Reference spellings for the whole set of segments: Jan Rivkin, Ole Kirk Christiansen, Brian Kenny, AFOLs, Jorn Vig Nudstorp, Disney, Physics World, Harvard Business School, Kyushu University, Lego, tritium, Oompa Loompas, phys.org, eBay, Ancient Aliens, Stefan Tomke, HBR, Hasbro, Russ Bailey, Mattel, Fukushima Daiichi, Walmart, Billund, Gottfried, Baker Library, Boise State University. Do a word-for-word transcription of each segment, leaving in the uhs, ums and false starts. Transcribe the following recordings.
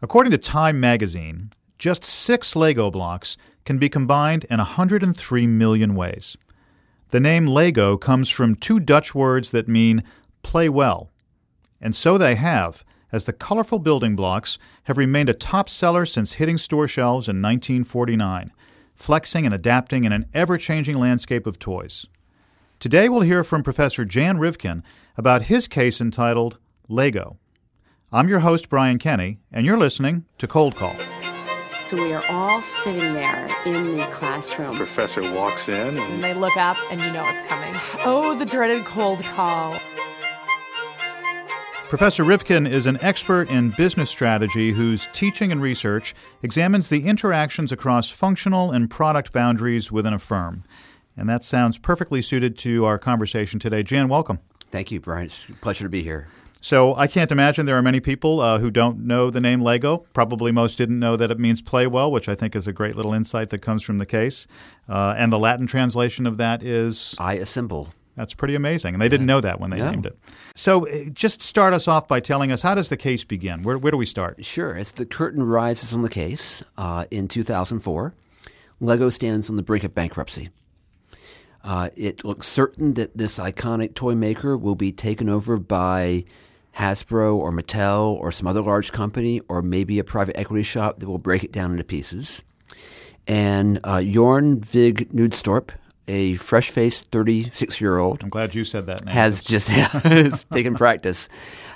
According to Time magazine, just six Lego blocks can be combined in one hundred three million ways. The name Lego comes from two Dutch words that mean play well. And so they have, as the colorful building blocks have remained a top seller since hitting store shelves in nineteen forty-nine, flexing and adapting in an ever-changing landscape of toys. Today we'll hear from Professor Jan Rivkin about his case entitled Lego. I'm your host, Brian Kenny, and you're listening to Cold Call. So we are all sitting there in the classroom. The professor walks in. And, and they look up, and you know it's coming. Oh, the dreaded cold call. Professor Rivkin is an expert in business strategy whose teaching and research examines the interactions across functional and product boundaries within a firm. And that sounds perfectly suited to our conversation today. Jan, welcome. Thank you, Brian. It's a pleasure to be here. So I can't imagine there are many people uh, who don't know the name Lego. Probably most didn't know that it means play well, which I think is a great little insight that comes from the case. Uh, and the Latin translation of that is? I assemble. That's pretty amazing. And they yeah. didn't know that when they no. named it. So just start us off by telling us, how does the case begin? Where, where do we start? Sure. As the curtain rises on the case uh, in two thousand four, Lego stands on the brink of bankruptcy. Uh, it looks certain that this iconic toy maker will be taken over by Hasbro or Mattel or some other large company or maybe a private equity shop that will break it down into pieces. And uh, Jorn Vig Nudstorp, a fresh-faced thirty-six-year-old. I'm glad you said that name. Has just has taken practice,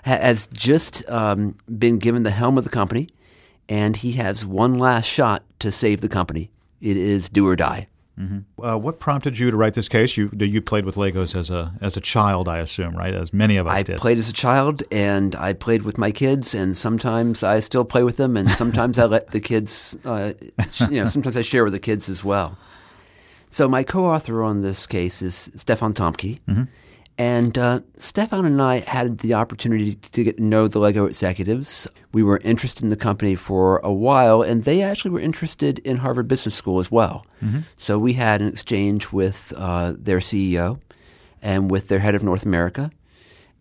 has just um, been given the helm of the company, and he has one last shot to save the company. It is do or die. Mm-hmm. Uh, what prompted you to write this case? You you played with Legos as a as a child, I assume, right? As many of us I did. I played as a child, and I played with my kids, and sometimes I still play with them, and sometimes I let the kids, uh, you know, sometimes I share with the kids as well. So my co-author on this case is Stefan Tomke, mm-hmm. and uh, Stefan and I had the opportunity to get to know the Lego executives. We were interested in the company for a while, and they actually were interested in Harvard Business School as well. Mm-hmm. So we had an exchange with uh, their C E O and with their head of North America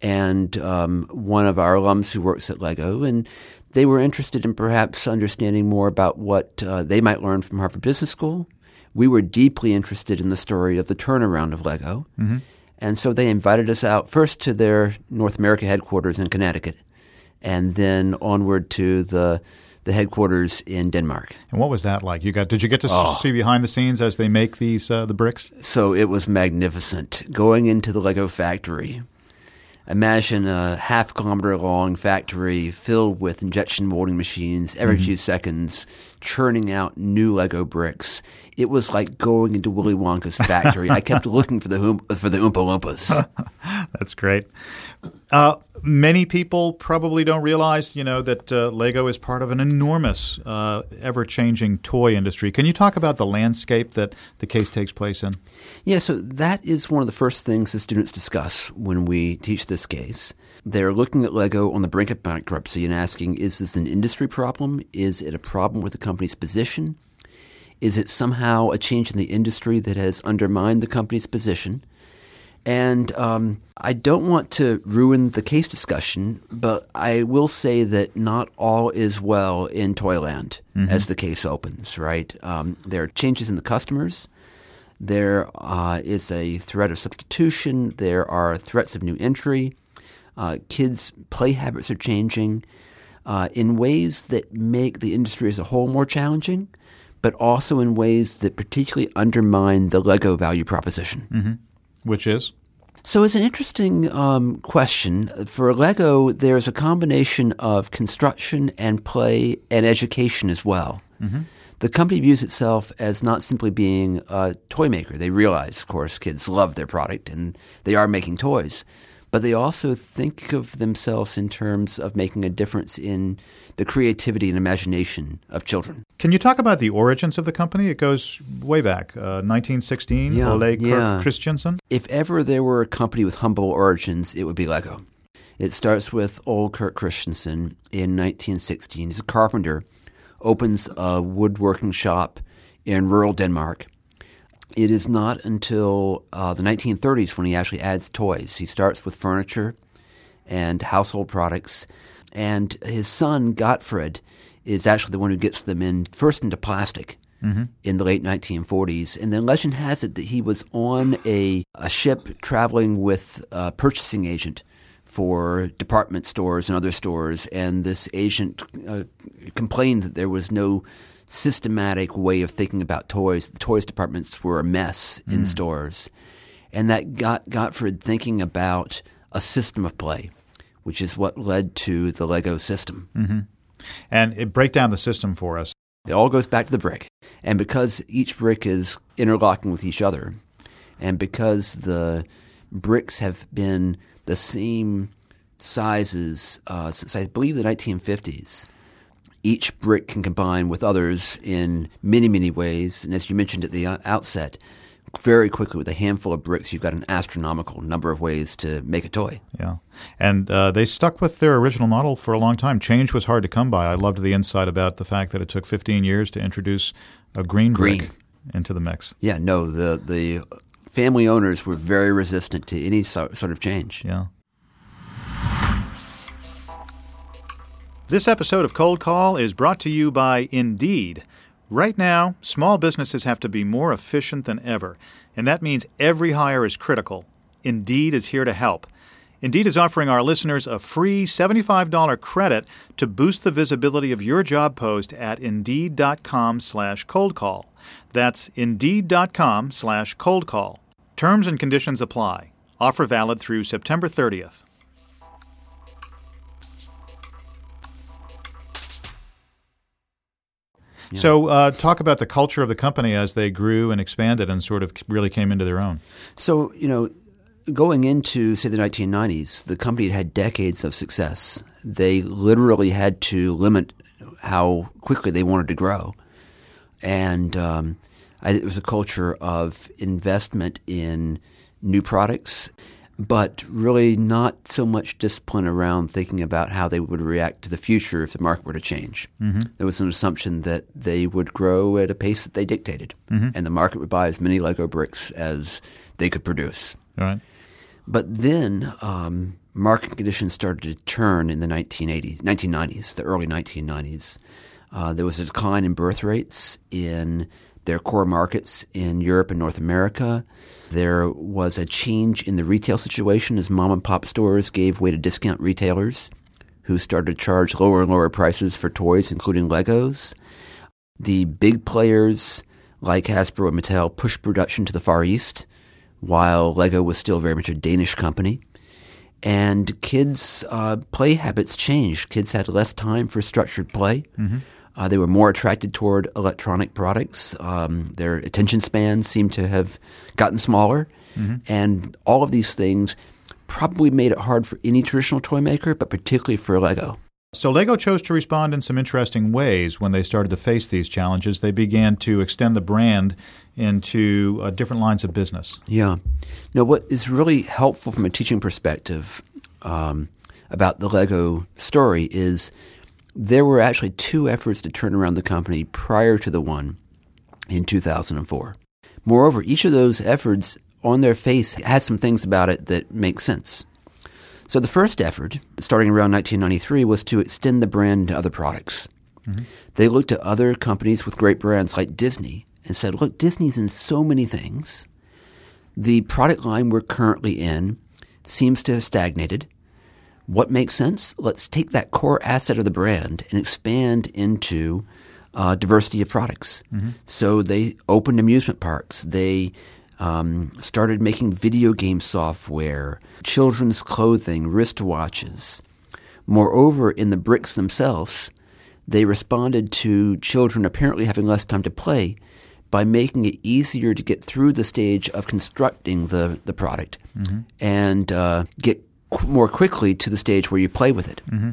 and um, one of our alums who works at Lego, and they were interested in perhaps understanding more about what uh, they might learn from Harvard Business School. We were deeply interested in the story of the turnaround of Lego. Mm-hmm. And so they invited us out first to their North America headquarters in Connecticut and then onward to the the headquarters in Denmark. And what was that like? You got did you get to oh. see behind the scenes as they make these uh, the bricks? So it was magnificent. Going into the Lego factory. Imagine a half kilometer long factory filled with injection molding machines every mm-hmm. few seconds churning out new Lego bricks. It was like going into Willy Wonka's factory. I kept looking for the for the Oompa Loompas. That's great. Uh, many people probably don't realize, you know, that uh, Lego is part of an enormous, uh, ever-changing toy industry. Can you talk about the landscape that the case takes place in? Yeah, so that is one of the first things the students discuss when we teach this case. They're looking at Lego on the brink of bankruptcy and asking, is this an industry problem? Is it a problem with the company's position? Is it somehow a change in the industry that has undermined the company's position? And um, I don't want to ruin the case discussion, but I will say that not all is well in Toyland mm-hmm. as the case opens, right? Um, there are changes in the customers. There uh, is a threat of substitution. There are threats of new entry. Uh, kids' play habits are changing uh, in ways that make the industry as a whole more challenging, but also in ways that particularly undermine the Lego value proposition. Mm-hmm. Which is? So it's an interesting um, question. For Lego, there's a combination of construction and play and education as well. Mm-hmm. The company views itself as not simply being a toy maker. They realize, of course, kids love their product and they are making toys. But they also think of themselves in terms of making a difference in the creativity and imagination of children. Can you talk about the origins of the company? It goes way back, uh, nineteen sixteen, yeah, Ole Kirk yeah. Christiansen. If ever there were a company with humble origins, it would be Lego. It starts with Ole Kirk Christiansen in nineteen sixteen. He's a carpenter, opens a woodworking shop in rural Denmark. It is not until uh, the nineteen thirties when he actually adds toys. He starts with furniture and household products. and his son Gottfried is actually the one who gets them in first into plastic mm-hmm. in the late nineteen forties. And then legend has it that he was on a, a ship traveling with a purchasing agent for department stores and other stores, and this agent uh, complained that there was no systematic way of thinking about toys. The toys departments were a mess mm. in stores. And that got Gottfried thinking about a system of play, which is what led to the Lego system. Mm-hmm. And it break down the system for us. It all goes back to the brick. And because each brick is interlocking with each other, and because the bricks have been the same sizes uh, since I believe the nineteen fifties, each brick can combine with others in many, many ways. And as you mentioned at the outset, very quickly, with a handful of bricks, you've got an astronomical number of ways to make a toy. Yeah. And uh, they stuck with their original model for a long time. Change was hard to come by. I loved the insight about the fact that it took fifteen years to introduce a green, green. brick into the mix. Yeah, no, the, the family owners were very resistant to any so- sort of change. Yeah. This episode of Cold Call is brought to you by Indeed. Right now, small businesses have to be more efficient than ever, and that means every hire is critical. Indeed is here to help. Indeed is offering our listeners a free seventy-five dollars credit to boost the visibility of your job post at Indeed.com slash cold call. That's Indeed.com slash cold call. Terms and conditions apply. Offer valid through September thirtieth. Yeah. So uh, talk about the culture of the company as they grew and expanded and sort of really came into their own. So, you know, going into, say, the nineteen nineties, the company had decades of success. They literally had to limit how quickly they wanted to grow. And um, I, it was a culture of investment in new products, but really not so much discipline around thinking about how they would react to the future if the market were to change. Mm-hmm. There was an assumption that they would grow at a pace that they dictated, mm-hmm. and the market would buy as many Lego bricks as they could produce. All right. But then um, market conditions started to turn in the nineteen eighties, nineteen nineties, the early nineteen nineties. Uh, there was a decline in birth rates in their core markets in Europe and North America. There was a change in the retail situation as mom and pop stores gave way to discount retailers who started to charge lower and lower prices for toys, including Legos. The big players like Hasbro and Mattel pushed production to the Far East while Lego was still very much a Danish company. And kids' uh, play habits changed. Kids had less time for structured play. Mm-hmm. Uh, they were more attracted toward electronic products. Um, their attention spans seemed to have gotten smaller. Mm-hmm. And all of these things probably made it hard for any traditional toy maker, but particularly for Lego. So Lego chose to respond in some interesting ways when they started to face these challenges. They began to extend the brand into uh, different lines of business. Yeah. Now, what is really helpful from a teaching perspective um, about the Lego story is there were actually two efforts to turn around the company prior to the one in two thousand four. Moreover, each of those efforts on their face had some things about it that make sense. So the first effort, starting around nineteen ninety-three, was to extend the brand to other products. Mm-hmm. They looked at other companies with great brands like Disney and said, look, Disney's in so many things. The product line we're currently in seems to have stagnated. What makes sense? Let's take that core asset of the brand and expand into uh, diversity of products. Mm-hmm. So they opened amusement parks. They um, started making video game software, children's clothing, wristwatches. Moreover, in the bricks themselves, they responded to children apparently having less time to play by making it easier to get through the stage of constructing the, the product mm-hmm. and uh, get more quickly to the stage where you play with it. Mm-hmm.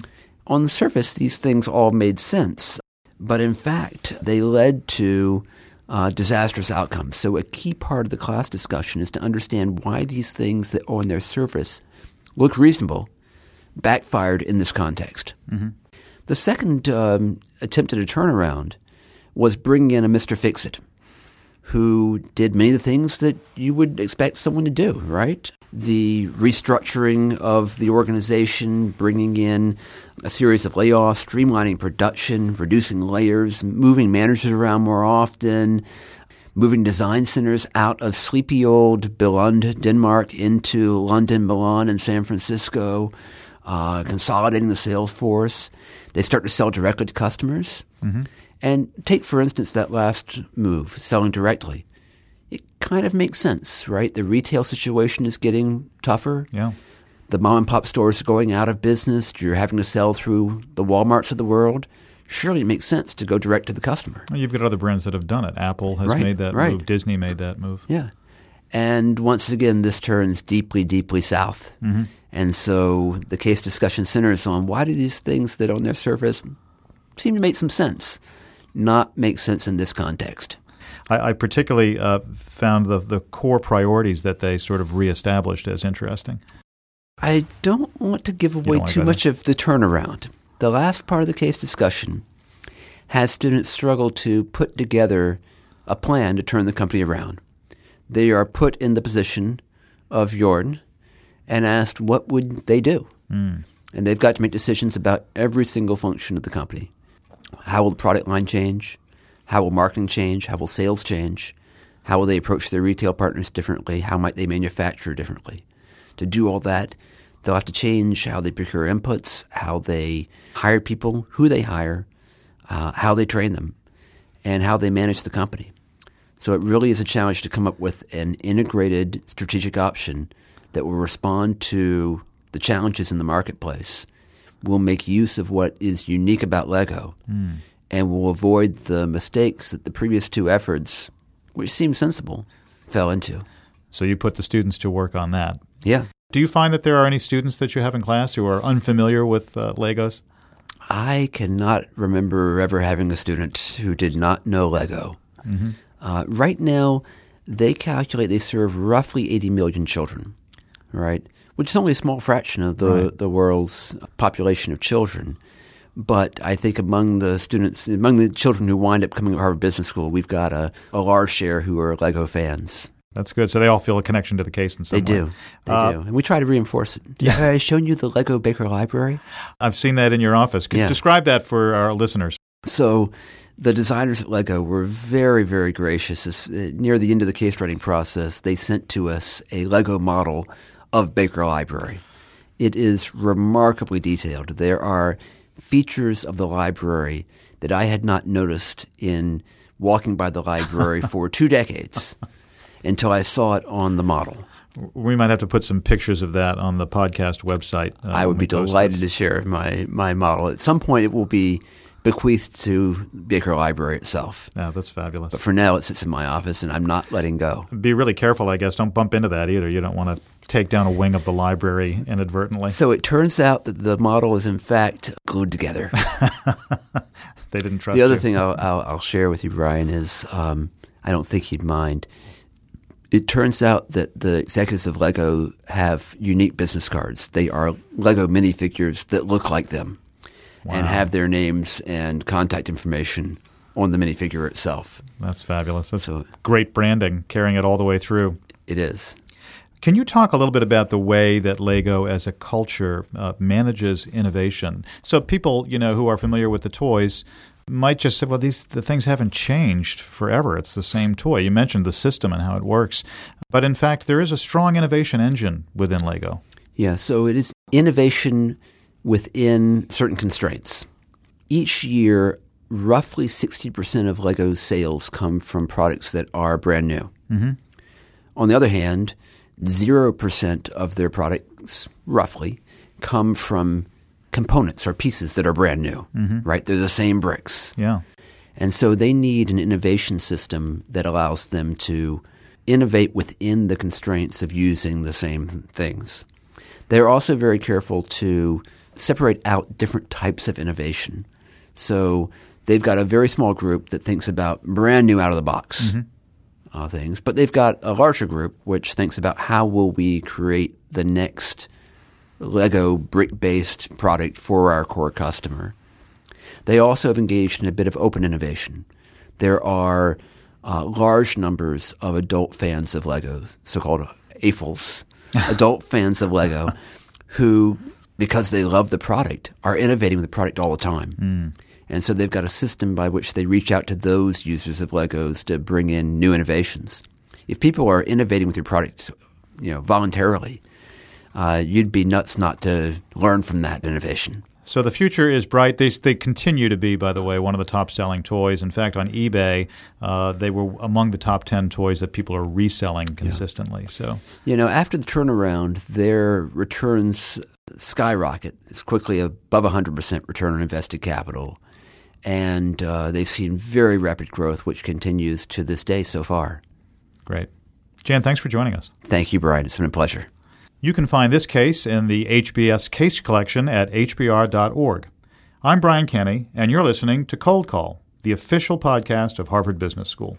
On the surface, these things all made sense, but in fact, they led to uh, disastrous outcomes. So a key part of the class discussion is to understand why these things that on their surface look reasonable backfired in this context. Mm-hmm. The second um, attempt at a turnaround was bringing in a Mister Fix-It, who did many of the things that you would expect someone to do, right? the restructuring of the organization, bringing in a series of layoffs, streamlining production, reducing layers, moving managers around more often, moving design centers out of sleepy old Billund, Denmark, into London, Milan, and San Francisco, uh, consolidating the sales force. They start to sell directly to customers. Mm-hmm. And take, for instance, that last move, selling directly. It kind of makes sense, right? The retail situation is getting tougher. Yeah. The mom and pop stores are going out of business. You're having to sell through the Walmarts of the world. Surely it makes sense to go direct to the customer. Well, you've got other brands that have done it. Apple has right, made that right. move. Disney made that move. Yeah. And once again, this turns deeply, deeply south. Mm-hmm. And so the case discussion centers on why do these things that on their surface seem to make some sense not make sense in this context. I, I particularly uh, found the, the core priorities that they sort of reestablished as interesting. I don't want to give away too much of the turnaround. The last part of the case discussion has students struggle to put together a plan to turn the company around. They are put in the position of Jorn and asked what would they do. Mm. And they've got to make decisions about every single function of the company. How will the product line change? How will marketing change? How will sales change? How will they approach their retail partners differently? How might they manufacture differently? To do all that, they'll have to change how they procure inputs, how they hire people, who they hire, uh, how they train them, and how they manage the company. So it really is a challenge to come up with an integrated strategic option that will respond to the challenges in the marketplace, will make use of what is unique about Lego, mm. and will avoid the mistakes that the previous two efforts, which seem sensible, fell into. So you put the students to work on that. Yeah. Do you find that there are any students that you have in class who are unfamiliar with uh, Legos? I cannot remember ever having a student who did not know Lego. Mm-hmm. Uh, right now, they calculate they serve roughly eighty million children, right? Which is only a small fraction of the, right. the world's population of children. But I think among the students, among the children who wind up coming to Harvard Business School, we've got a, a large share who are Lego fans. That's good. So they all feel a connection to the case in some way. They do. They uh, do. And we try to reinforce it. Yeah. Have I shown you the Lego Baker Library? I've seen that in your office. Could yeah. you describe that for our listeners? So the designers at Lego were very, very gracious. Near the end of the case writing process, they sent to us a Lego model of Baker Library. It is remarkably detailed. There are features of the library that I had not noticed in walking by the library for two decades. Until I saw it on the model. We might have to put some pictures of that on the podcast website. Uh, I would be delighted to share my, my model. At some point, it will be bequeathed to Baker Library itself. Yeah, that's fabulous. But for now, it sits in my office, and I'm not letting go. Be really careful, I guess. Don't bump into that either. You don't want to take down a wing of the library inadvertently. So it turns out that the model is, in fact, glued together. They didn't trust you. The other you. thing I'll, I'll, I'll share with you, Brian, is um, I don't think you'd mind – it turns out that the executives of Lego have unique business cards. They are Lego minifigures that look like them wow. and have their names and contact information on the minifigure itself. That's fabulous. That's so, great branding, carrying it all the way through. It is. Can you talk a little bit about the way that Lego as a culture uh, manages innovation? So people, you know, who are familiar with the toys might just say, well, these the things haven't changed forever. It's the same toy. You mentioned the system and how it works. But in fact, there is a strong innovation engine within Lego. Yeah, so it is innovation within certain constraints. Each year, roughly sixty percent of Lego's sales come from products that are brand new. Mm-hmm. On the other hand, zero percent of their products, roughly, come from components or pieces that are brand new, mm-hmm. right? They're the same bricks. Yeah. And so they need an innovation system that allows them to innovate within the constraints of using the same things. They're also very careful to separate out different types of innovation. So they've got a very small group that thinks about brand new out of the box mm-hmm. uh, things, but they've got a larger group which thinks about how will we create the next Lego brick-based product for our core customer. They also have engaged in a bit of open innovation. There are uh, large numbers of adult fans of Legos, so-called AFOLs, adult fans of Lego who, because they love the product, are innovating with the product all the time. Mm. And so they've got a system by which they reach out to those users of Legos to bring in new innovations. If people are innovating with your product, you know, voluntarily, uh, you'd be nuts not to learn from that innovation. So the future is bright. They they continue to be, by the way, one of the top-selling toys. In fact, on eBay, uh, they were among the top ten toys that people are reselling consistently. Yeah. So, you know, after the turnaround, their returns skyrocket. It's quickly above one hundred percent return on invested capital. And uh, they've seen very rapid growth, which continues to this day so far. Great. Jan, thanks for joining us. Thank you, Brian. It's been a pleasure. You can find this case in the H B S Case Collection at H B R dot org. I'm Brian Kenny, and you're listening to Cold Call, the official podcast of Harvard Business School.